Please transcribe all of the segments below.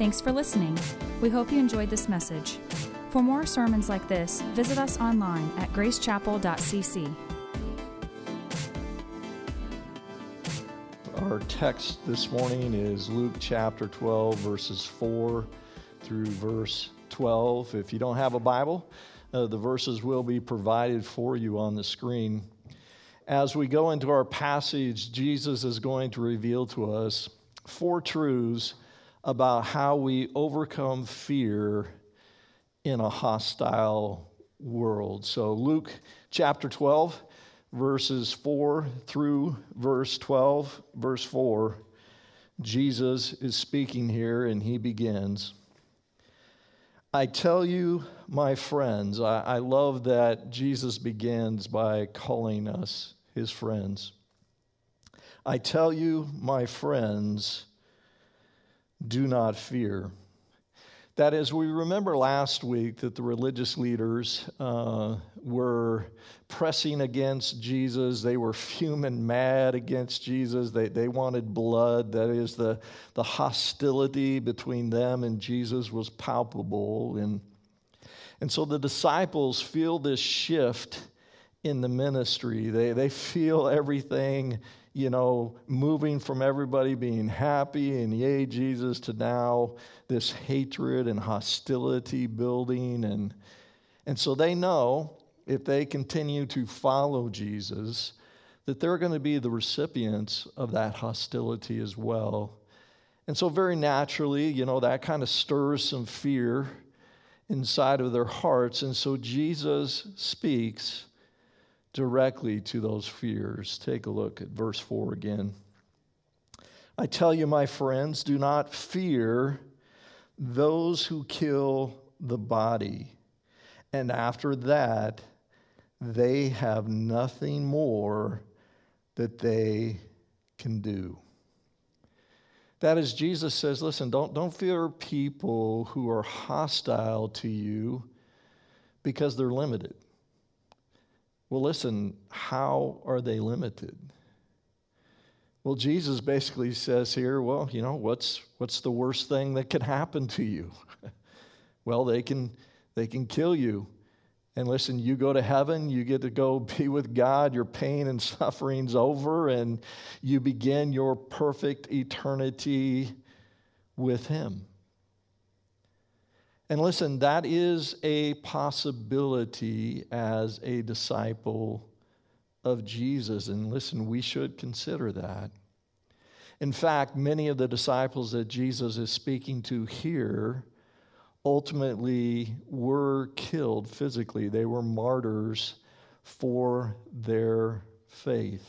Thanks for listening. We hope you enjoyed this message. For more sermons like this, visit us online at gracechapel.cc. Our text this morning is Luke chapter 12, verses 4 through verse 12. If you don't have a Bible, the verses will be provided for you on the screen. As we go into our passage, Jesus is going to reveal to us four truths about how we overcome fear in a hostile world. So Luke chapter 12, verses 4 through verse 12, verse 4, Jesus is speaking here, and he begins, I tell you, my friends. I love that Jesus begins by calling us his friends. I tell you, my friends, do not fear. That is, we remember last week that the religious leaders were pressing against Jesus. They were fuming mad against Jesus. They wanted blood. That is, the hostility between them and Jesus was palpable. And so the disciples feel this shift in the ministry. They feel everything, you know, moving from everybody being happy and yay Jesus to now this hatred and hostility building. And so they know if they continue to follow Jesus that they're going to be the recipients of that hostility as well. And so very naturally, you know, that kind of stirs some fear inside of their hearts. And so Jesus speaks directly to those fears. Take a look at verse 4 again. I tell you, my friends, do not fear those who kill the body, and after that, they have nothing more that they can do. That is, Jesus says, listen, don't fear people who are hostile to you because they're limited. Well, listen, how are they limited? Well, Jesus basically says here, well, you know, what's the worst thing that could happen to you? Well, they can kill you. And listen, you go to heaven, you get to go be with God, your pain and suffering's over, and you begin your perfect eternity with him. And listen, that is a possibility as a disciple of Jesus. And listen, we should consider that. In fact, many of the disciples that Jesus is speaking to here ultimately were killed physically. They were martyrs for their faith.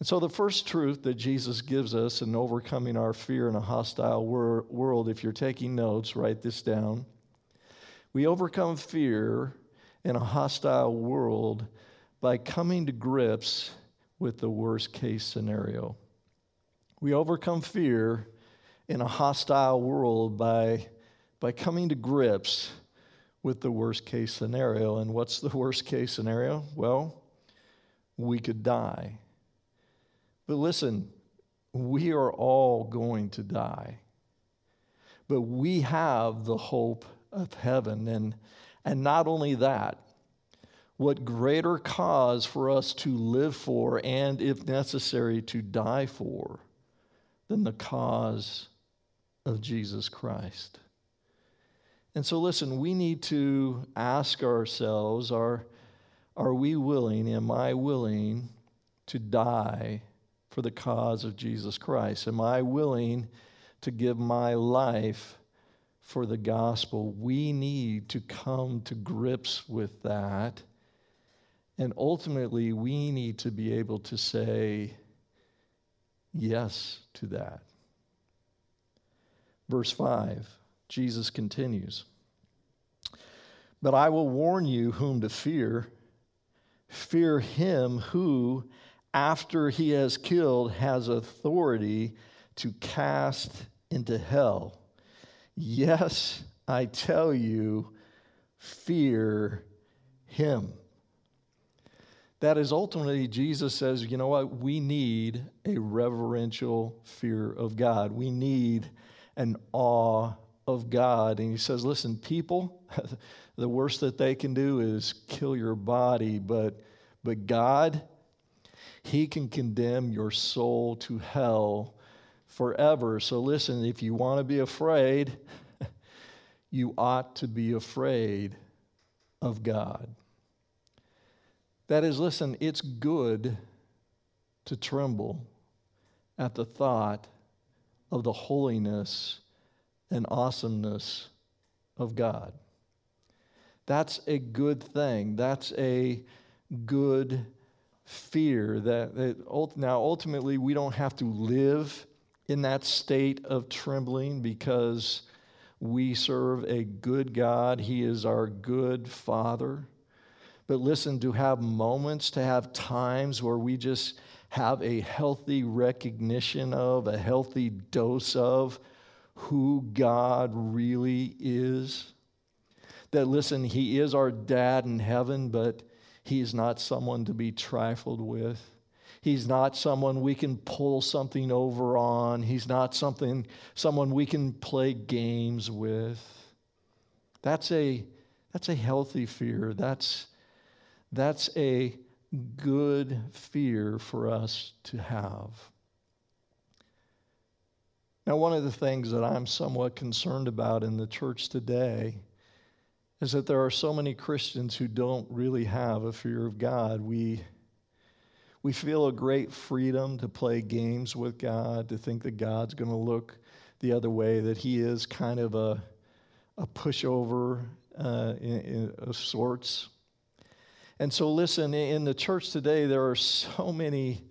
And so the first truth that Jesus gives us in overcoming our fear in a hostile world, if you're taking notes, write this down. We overcome fear in a hostile world by coming to grips with the worst case scenario. We overcome fear in a hostile world by coming to grips with the worst case scenario. And what's the worst case scenario? Well, we could die. But listen, we are all going to die. But we have the hope of heaven. And not only that, what greater cause for us to live for and, if necessary, to die for than the cause of Jesus Christ. And so listen, we need to ask ourselves, are we willing, am I willing to die for the cause of Jesus Christ? Am I willing to give my life for the gospel? We need to come to grips with that. And ultimately, we need to be able to say yes to that. Verse 5, Jesus continues, but I will warn you whom to fear. Fear him who, after he has killed, has authority to cast into hell. Yes, I tell you, fear him. That is ultimately, Jesus says, you know what? We need a reverential fear of God. We need and awe of God. And he says, listen, people, the worst that they can do is kill your body, but God, he can condemn your soul to hell forever. So listen, if you want to be afraid, you ought to be afraid of God. That is, listen, it's good to tremble at the thought of the holiness and awesomeness of God. That's a good thing. That's a good fear. Now, ultimately, we don't have to live in that state of trembling because we serve a good God. He is our good Father. But listen, to have moments, to have times where we just have a healthy recognition of, a healthy dose of who God really is. That, listen, he is our dad in heaven, but he is not someone to be trifled with. He's not someone we can pull something over on. He's not someone we can play games with. That's a healthy fear. That's a good fear for us to have. Now, one of the things that I'm somewhat concerned about in the church today is that there are so many Christians who don't really have a fear of God. We feel a great freedom to play games with God, to think that God's going to look the other way, that he is kind of a pushover of sorts. And so listen, in the church today, there are so many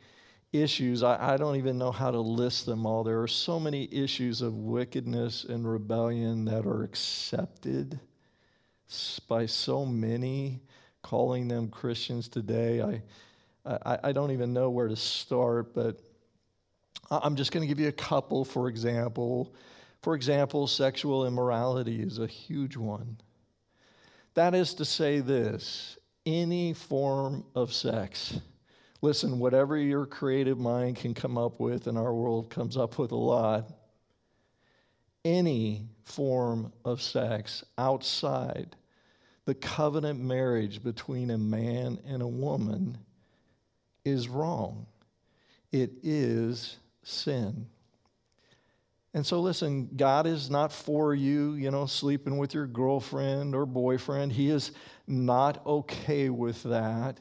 issues. I don't even know how to list them all. There are so many issues of wickedness and rebellion that are accepted by so many, calling them Christians today. I don't even know where to start, but I'm just going to give you a couple. For example, sexual immorality is a huge one. That is to say this, any form of sex. Listen, whatever your creative mind can come up with, and our world comes up with a lot, any form of sex outside the covenant marriage between a man and a woman is wrong. It is sin. And so listen, God is not for you, sleeping with your girlfriend or boyfriend. He is not okay with that.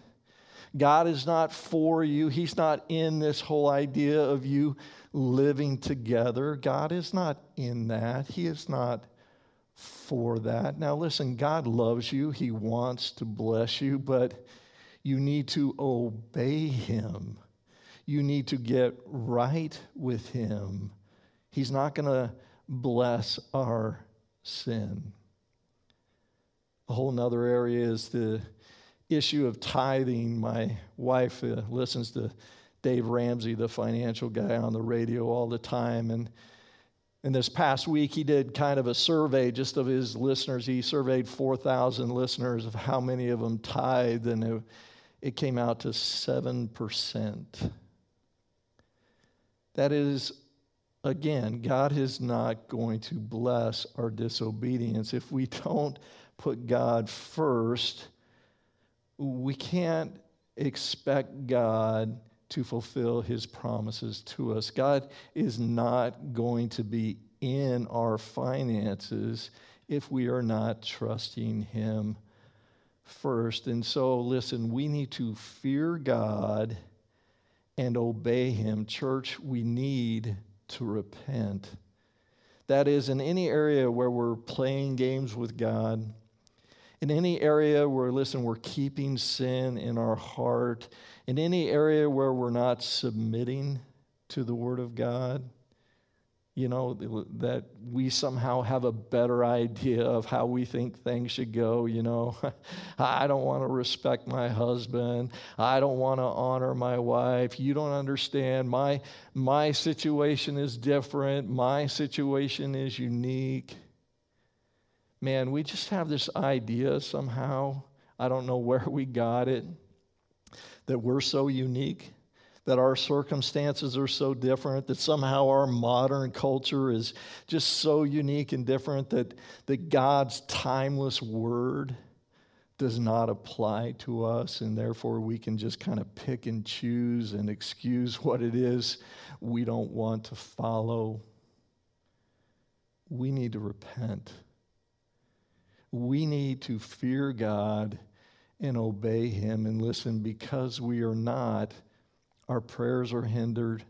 God is not for you. He's not in this whole idea of you living together. God is not in that. He is not for that. Now listen, God loves you. He wants to bless you, but you need to obey him. You need to get right with him. He's not going to bless our sin. A whole nother area is the issue of tithing. My wife listens to Dave Ramsey, the financial guy, on the radio all the time. And this past week, he did kind of a survey just of his listeners. He surveyed 4,000 listeners of how many of them tithed, and it came out to 7%. That is, again, God is not going to bless our disobedience. If we don't put God first, we can't expect God to fulfill his promises to us. God is not going to be in our finances if we are not trusting him first. And so, listen, we need to fear God and obey him. Church, we need to repent. That is, in any area where we're playing games with God, in any area where, listen, we're keeping sin in our heart, in any area where we're not submitting to the Word of God, that we somehow have a better idea of how we think things should go, I don't want to respect my husband. I don't want to honor my wife. You don't understand. My situation is different. My situation is unique. Man, we just have this idea somehow, I don't know where we got it, that we're so unique, that our circumstances are so different, that somehow our modern culture is just so unique and different that God's timeless word does not apply to us, and therefore we can just kind of pick and choose and excuse what it is we don't want to follow. We need to repent. We need to fear God and obey Him and listen, because we are not, our prayers are hindered,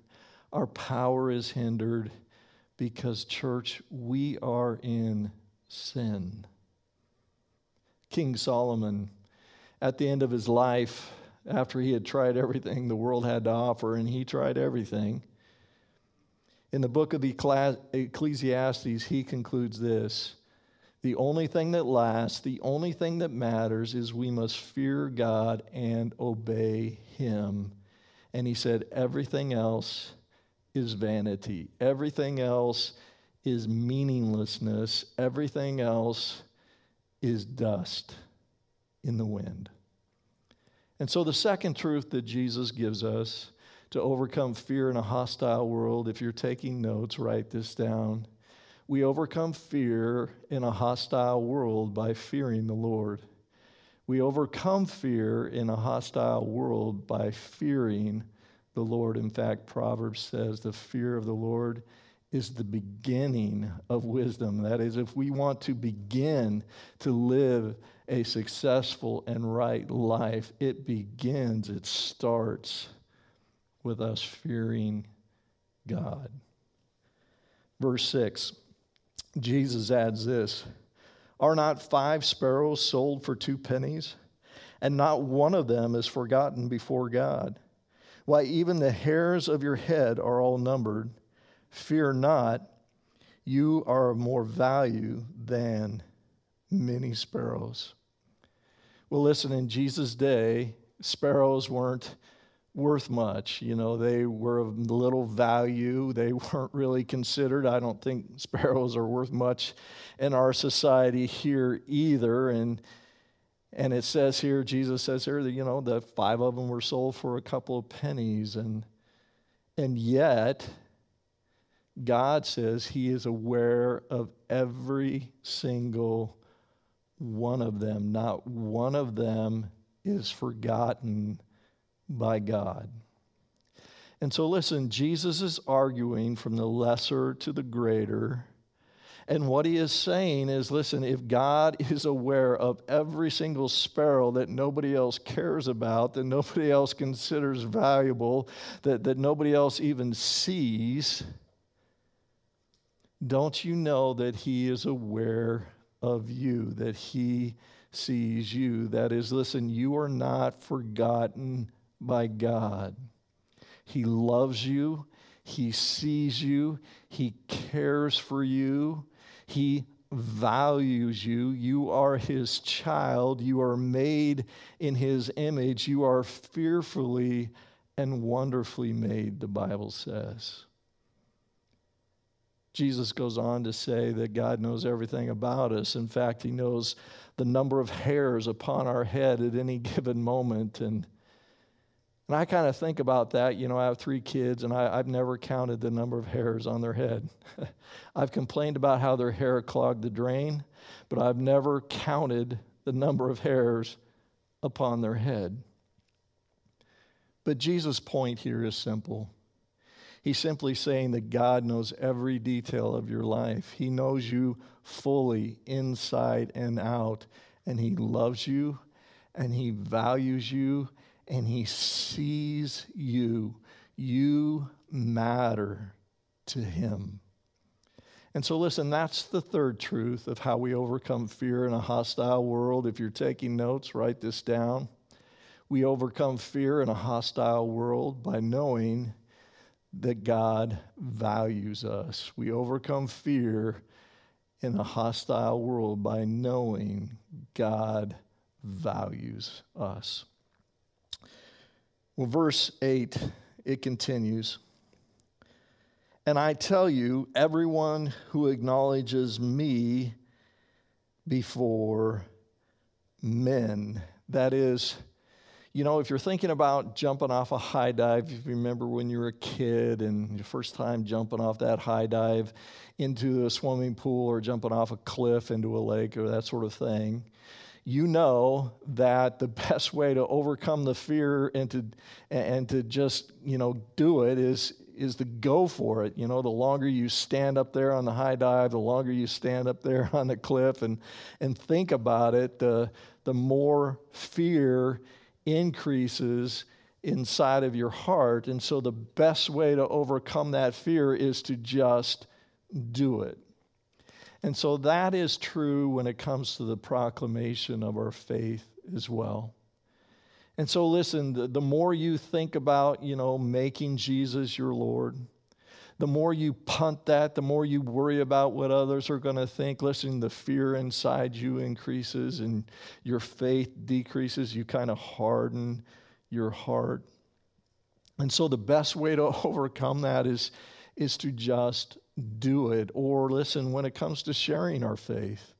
our power is hindered, because, church, we are in sin. King Solomon, at the end of his life, after he had tried everything the world had to offer, and he tried everything, in the book of Ecclesiastes, he concludes this: the only thing that lasts, the only thing that matters, is we must fear God and obey Him. And he said, everything else is vanity. Everything else is meaninglessness. Everything else is dust in the wind. And so the second truth that Jesus gives us to overcome fear in a hostile world, if you're taking notes, write this down. We overcome fear in a hostile world by fearing the Lord. We overcome fear in a hostile world by fearing the Lord. In fact, Proverbs says the fear of the Lord is the beginning of wisdom. That is, if we want to begin to live a successful and right life, it starts with us fearing God. Verse 6. Jesus adds this: are not 5 sparrows sold for 2 pennies? And not one of them is forgotten before God. Why, even the hairs of your head are all numbered. Fear not, you are of more value than many sparrows. Well, listen, in Jesus' day, sparrows weren't worth much. You know, they were of little value. They weren't really considered. I don't think sparrows are worth much in our society here either. And it says here, Jesus says here, that, you know, the 5 of them were sold for a couple of pennies. And yet, God says He is aware of every single one of them. Not one of them is forgotten by God. And so listen, Jesus is arguing from the lesser to the greater. And what He is saying is, listen, if God is aware of every single sparrow that nobody else cares about, that nobody else considers valuable, that nobody else even sees, don't you know that He is aware of you, that He sees you? That is, listen, you are not forgotten by God. He loves you. He sees you. He cares for you. He values you. You are His child. You are made in His image. You are fearfully and wonderfully made, the Bible says. Jesus goes on to say that God knows everything about us. In fact, He knows the number of hairs upon our head at any given moment. And I kind of think about that. You know, I have 3 kids, and I've never counted the number of hairs on their head. I've complained about how their hair clogged the drain, but I've never counted the number of hairs upon their head. But Jesus' point here is simple. He's simply saying that God knows every detail of your life. He knows you fully, inside and out, and He loves you, and He values you, and He sees you. You matter to Him. And so listen, that's the third truth of how we overcome fear in a hostile world. If you're taking notes, write this down. We overcome fear in a hostile world by knowing that God values us. We overcome fear in a hostile world by knowing God values us. Well, verse 8, it continues. And I tell you, everyone who acknowledges me before men, that is, You know, if you're thinking about jumping off a high dive, if you remember when you were a kid and your first time jumping off that high dive into a swimming pool or jumping off a cliff into a lake or that sort of thing, you know that the best way to overcome the fear and to just, you know, do it is to go for it. You know, the longer you stand up there on the high dive, the longer you stand up there on the cliff and think about it, the more fear increases inside of your heart. And so the best way to overcome that fear is to just do it. And so that is true when it comes to the proclamation of our faith as well. And so listen, the more you think about, you know, making Jesus your Lord, the more you punt that, the more you worry about what others are going to think. Listen, the fear inside you increases and your faith decreases. You kind of harden your heart. And so the best way to overcome that is to just do it. Or listen, when it comes to sharing our faith,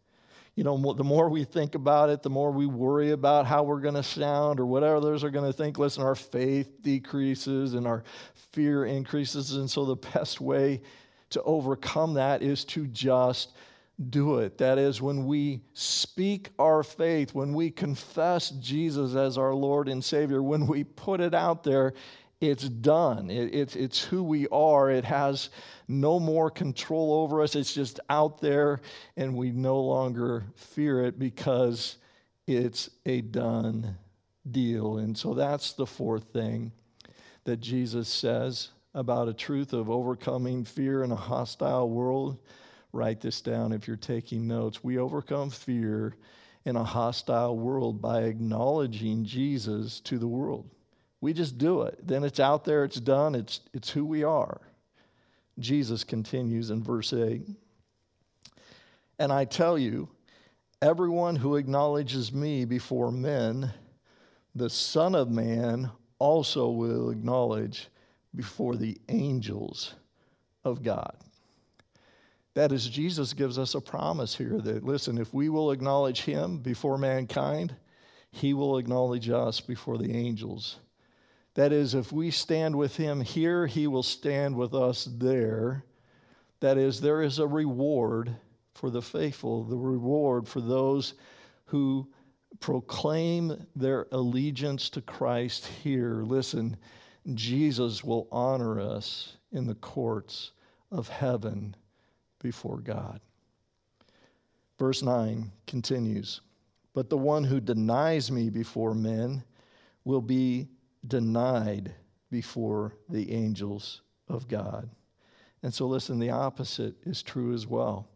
you know, the more we think about it, the more we worry about how we're going to sound or what others are going to think. Listen, our faith decreases and our fear increases. And so the best way to overcome that is to just do it. That is, when we speak our faith, when we confess Jesus as our Lord and Savior, when we put it out there, it's done. It's who we are. It has no more control over us. It's just out there, and we no longer fear it because it's a done deal. And so that's the fourth thing that Jesus says about a truth of overcoming fear in a hostile world. Write this down if you're taking notes. We overcome fear in a hostile world by acknowledging Jesus to the world. We just do it. Then it's out there, it's done, it's who we are. Jesus continues in verse 8, "And I tell you, everyone who acknowledges me before men, the Son of Man also will acknowledge before the angels of God." That is, Jesus gives us a promise here that, listen, if we will acknowledge him before mankind, he will acknowledge us before the angels. That is, if we stand with him here, he will stand with us there. That is, there is a reward for the faithful, the reward for those who proclaim their allegiance to Christ here. Listen, Jesus will honor us in the courts of heaven before God. Verse 9 continues, "But the one who denies me before men will be denied before the angels of God." And so listen, the opposite is true as well.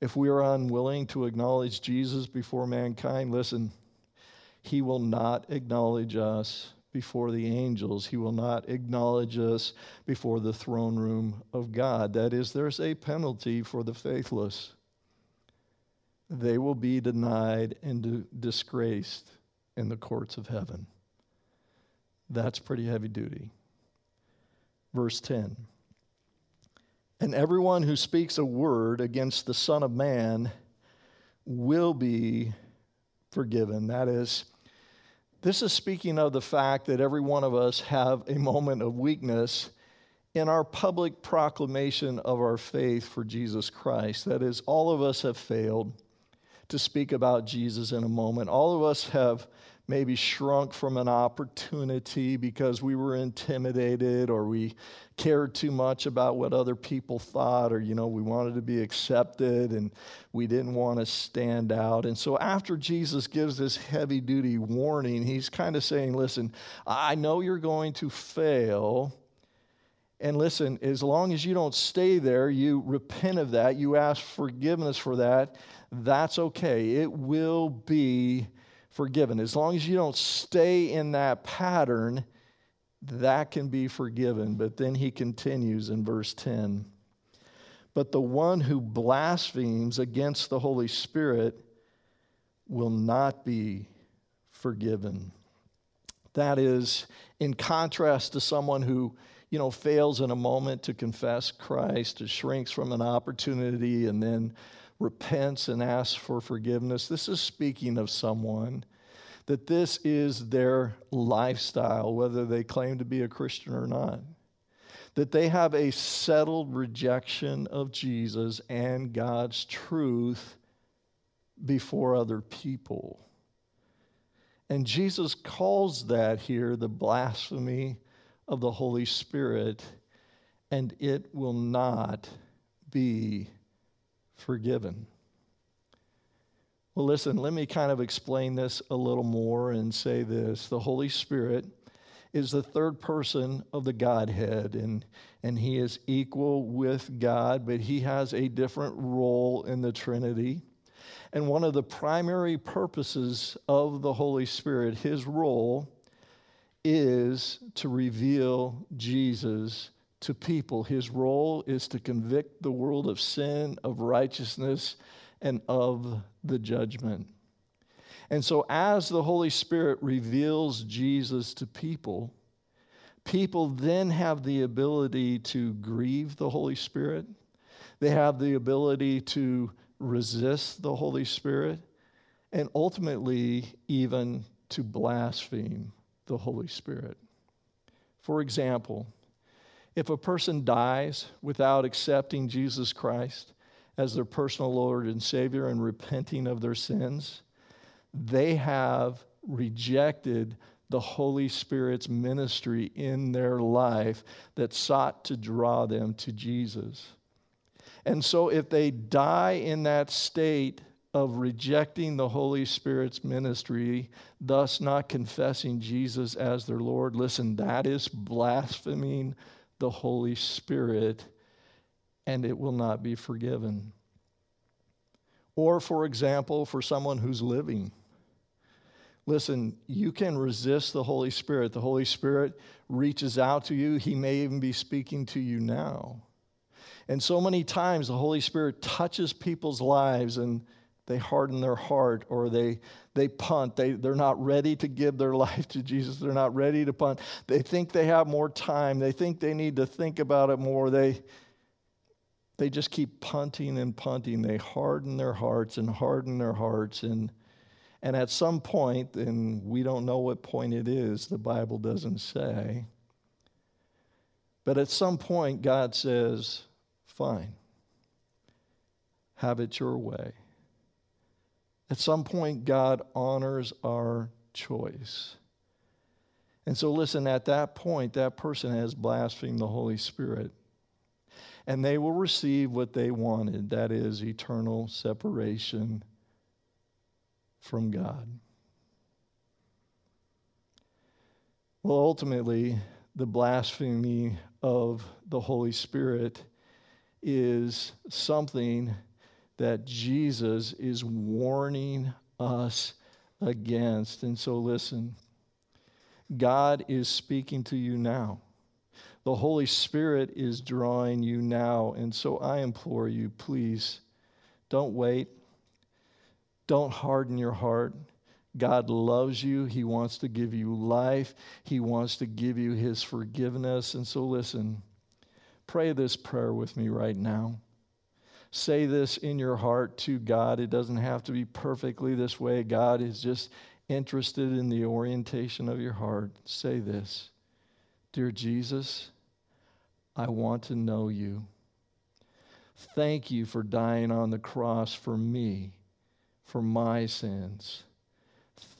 If we are unwilling to acknowledge Jesus before mankind, listen, he will not acknowledge us before the angels. He will not acknowledge us before the throne room of God. That is, there's a penalty for the faithless. They will be denied and disgraced in the courts of heaven. That's pretty heavy duty. Verse 10, "And everyone who speaks a word against the Son of Man will be forgiven." That is, this is speaking of the fact that every one of us have a moment of weakness in our public proclamation of our faith for Jesus Christ. That is, all of us have failed to speak about Jesus in a moment. All of us have maybe shrunk from an opportunity because we were intimidated or we cared too much about what other people thought, or, you know, we wanted to be accepted and we didn't want to stand out. And so after Jesus gives this heavy-duty warning, he's kind of saying, listen, I know you're going to fail. And listen, as long as you don't stay there, you repent of that, you ask forgiveness for that, that's okay. It will be forgiven. As long as you don't stay in that pattern, that can be forgiven. But then he continues in verse 10, "But the one who blasphemes against the Holy Spirit will not be forgiven." That is, in contrast to someone who, you know, fails in a moment to confess Christ, shrinks from an opportunity, and then repents and asks for forgiveness. This is speaking of someone that this is their lifestyle, whether they claim to be a Christian or not. That they have a settled rejection of Jesus and God's truth before other people. And Jesus calls that here the blasphemy of the Holy Spirit, and it will not be forgiven. Well, listen, let me kind of explain this a little more and say this. The Holy Spirit is the third person of the Godhead, and he is equal with God, but he has a different role in the Trinity. And one of the primary purposes of the Holy Spirit, his role, is to reveal Jesus to people. His role is to convict the world of sin, of righteousness, and of the judgment. And so as the Holy Spirit reveals Jesus to people, people then have the ability to grieve the Holy Spirit. They have the ability to resist the Holy Spirit, and ultimately even to blaspheme the Holy Spirit. For example, if a person dies without accepting Jesus Christ as their personal Lord and Savior and repenting of their sins, they have rejected the Holy Spirit's ministry in their life that sought to draw them to Jesus. And so if they die in that state of rejecting the Holy Spirit's ministry, thus not confessing Jesus as their Lord, listen, that is blaspheming the Holy Spirit, and it will not be forgiven. Or, for example, for someone who's living. Listen, you can resist the Holy Spirit. The Holy Spirit reaches out to you. He may even be speaking to you now. And so many times the Holy Spirit touches people's lives and they harden their heart, or they punt. They're not ready to give their life to Jesus. They're not ready to punt. They think they have more time. They think they need to think about it more. They just keep punting and punting. They harden their hearts and harden their hearts. And at some point, and we don't know what point it is, the Bible doesn't say. But at some point, God says, fine, have it your way. At some point, God honors our choice. And so listen, at that point, that person has blasphemed the Holy Spirit. And they will receive what they wanted, that is, eternal separation from God. Well, ultimately, the blasphemy of the Holy Spirit is something that Jesus is warning us against. And so listen, God is speaking to you now. The Holy Spirit is drawing you now. And so I implore you, please, don't wait. Don't harden your heart. God loves you. He wants to give you life. He wants to give you his forgiveness. And so listen, pray this prayer with me right now. Say this in your heart to God. It doesn't have to be perfectly this way. God is just interested in the orientation of your heart. Say this: Dear Jesus, I want to know you. Thank you for dying on the cross for me, for my sins.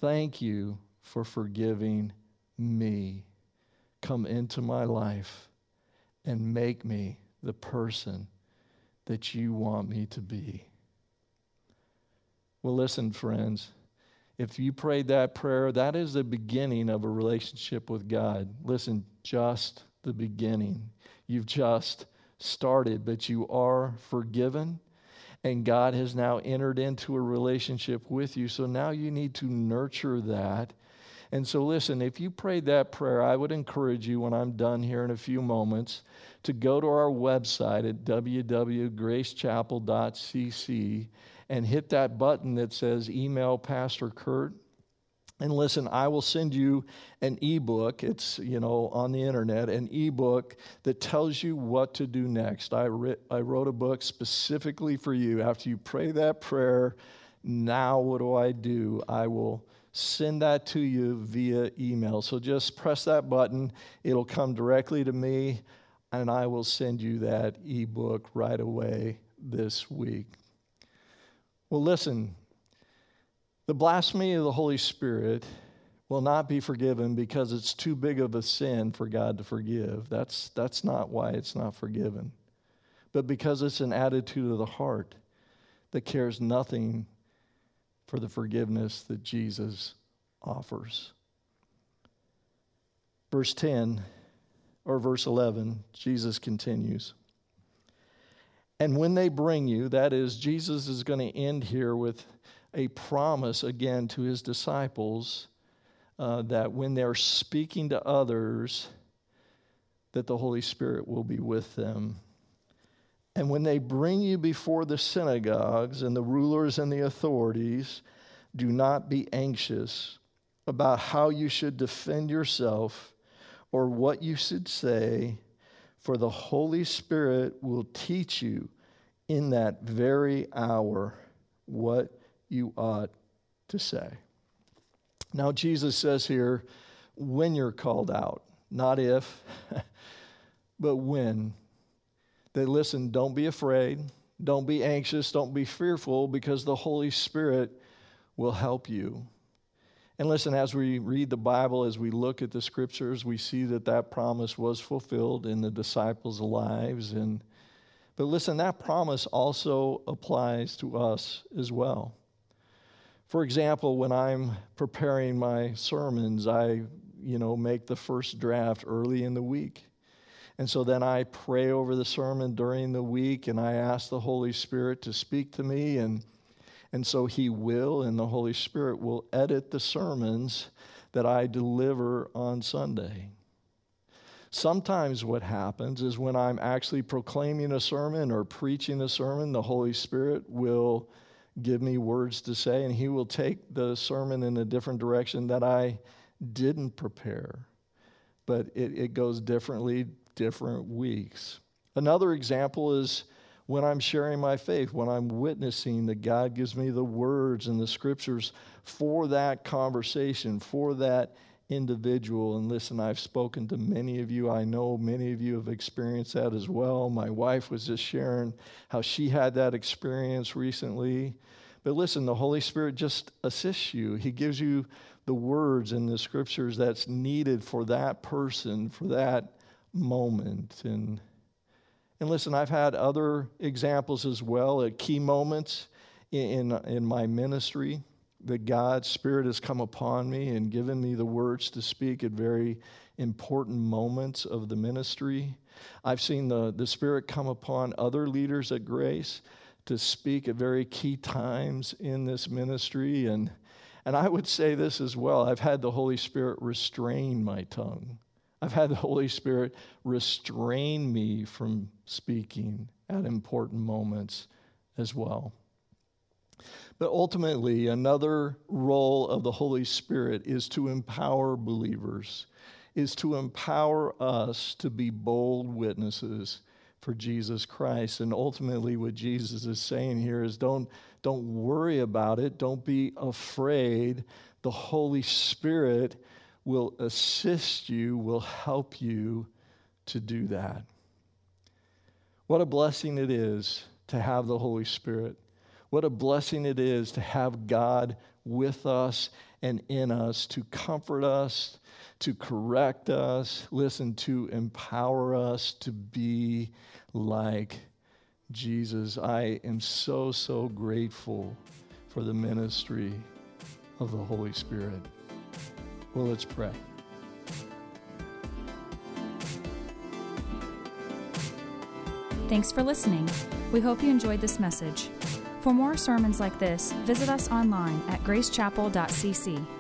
Thank you for forgiving me. Come into my life and make me the person that you want me to be. Well, listen, friends. If you prayed that prayer, that is the beginning of a relationship with God. Listen, just the beginning. You've just started, but you are forgiven, and God has now entered into a relationship with you. So now you need to nurture that. And so listen, if you prayed that prayer, I would encourage you, when I'm done here in a few moments, to go to our website at www.gracechapel.cc and hit that button that says email Pastor Kurt. And listen, I will send you an ebook. It's, on the internet, an ebook that tells you what to do next. I wrote a book specifically for you. After you pray that prayer, now what do? I will send that to you via email. So just press that button. It'll come directly to me, and I will send you that ebook right away this week. Well, listen, the blasphemy of the Holy Spirit will not be forgiven because it's too big of a sin for God to forgive. That's not why it's not forgiven, but because it's an attitude of the heart that cares nothing for the forgiveness that Jesus offers. Verse 10, or verse 11, Jesus continues. And when they bring you, that is, Jesus is going to end here with a promise again to his disciples that when they're speaking to others, that the Holy Spirit will be with them. And when they bring you before the synagogues and the rulers and the authorities, do not be anxious about how you should defend yourself or what you should say, for the Holy Spirit will teach you in that very hour what you ought to say. Now, Jesus says here, when you're called out, not if, but when. They listen, don't be afraid, don't be anxious, don't be fearful, because the Holy Spirit will help you. And listen, as we read the Bible, as we look at the scriptures, we see that that promise was fulfilled in the disciples' lives. But listen, that promise also applies to us as well. For example, when I'm preparing my sermons, I, make the first draft early in the week. And so then I pray over the sermon during the week, and I ask the Holy Spirit to speak to me, and so he will, and the Holy Spirit will edit the sermons that I deliver on Sunday. Sometimes what happens is when I'm actually proclaiming a sermon or preaching a sermon, the Holy Spirit will give me words to say, and he will take the sermon in a different direction that I didn't prepare. But it goes different weeks. Another example is when I'm sharing my faith, when I'm witnessing that God gives me the words and the scriptures for that conversation, for that individual. And listen, I've spoken to many of you. I know many of you have experienced that as well. My wife was just sharing how she had that experience recently. But listen, the Holy Spirit just assists you. He gives you the words and the scriptures that's needed for that person, for that moment. And listen, I've had other examples as well at key moments in my ministry that God's Spirit has come upon me and given me the words to speak at very important moments of the ministry. I've seen the Spirit come upon other leaders at Grace to speak at very key times in this ministry. And I would say this as well, I've had the Holy Spirit restrain my tongue. I've had the Holy Spirit restrain me from speaking at important moments as well. But ultimately, another role of the Holy Spirit is to empower believers, is to empower us to be bold witnesses for Jesus Christ. And ultimately, what Jesus is saying here is don't worry about it. Don't be afraid. The Holy Spirit will assist you, will help you to do that. What a blessing it is to have the Holy Spirit. What a blessing it is to have God with us and in us, to comfort us, to correct us, listen, to empower us to be like Jesus. I am so, so grateful for the ministry of the Holy Spirit. Well, let's pray. Thanks for listening. We hope you enjoyed this message. For more sermons like this, visit us online at gracechapel.cc.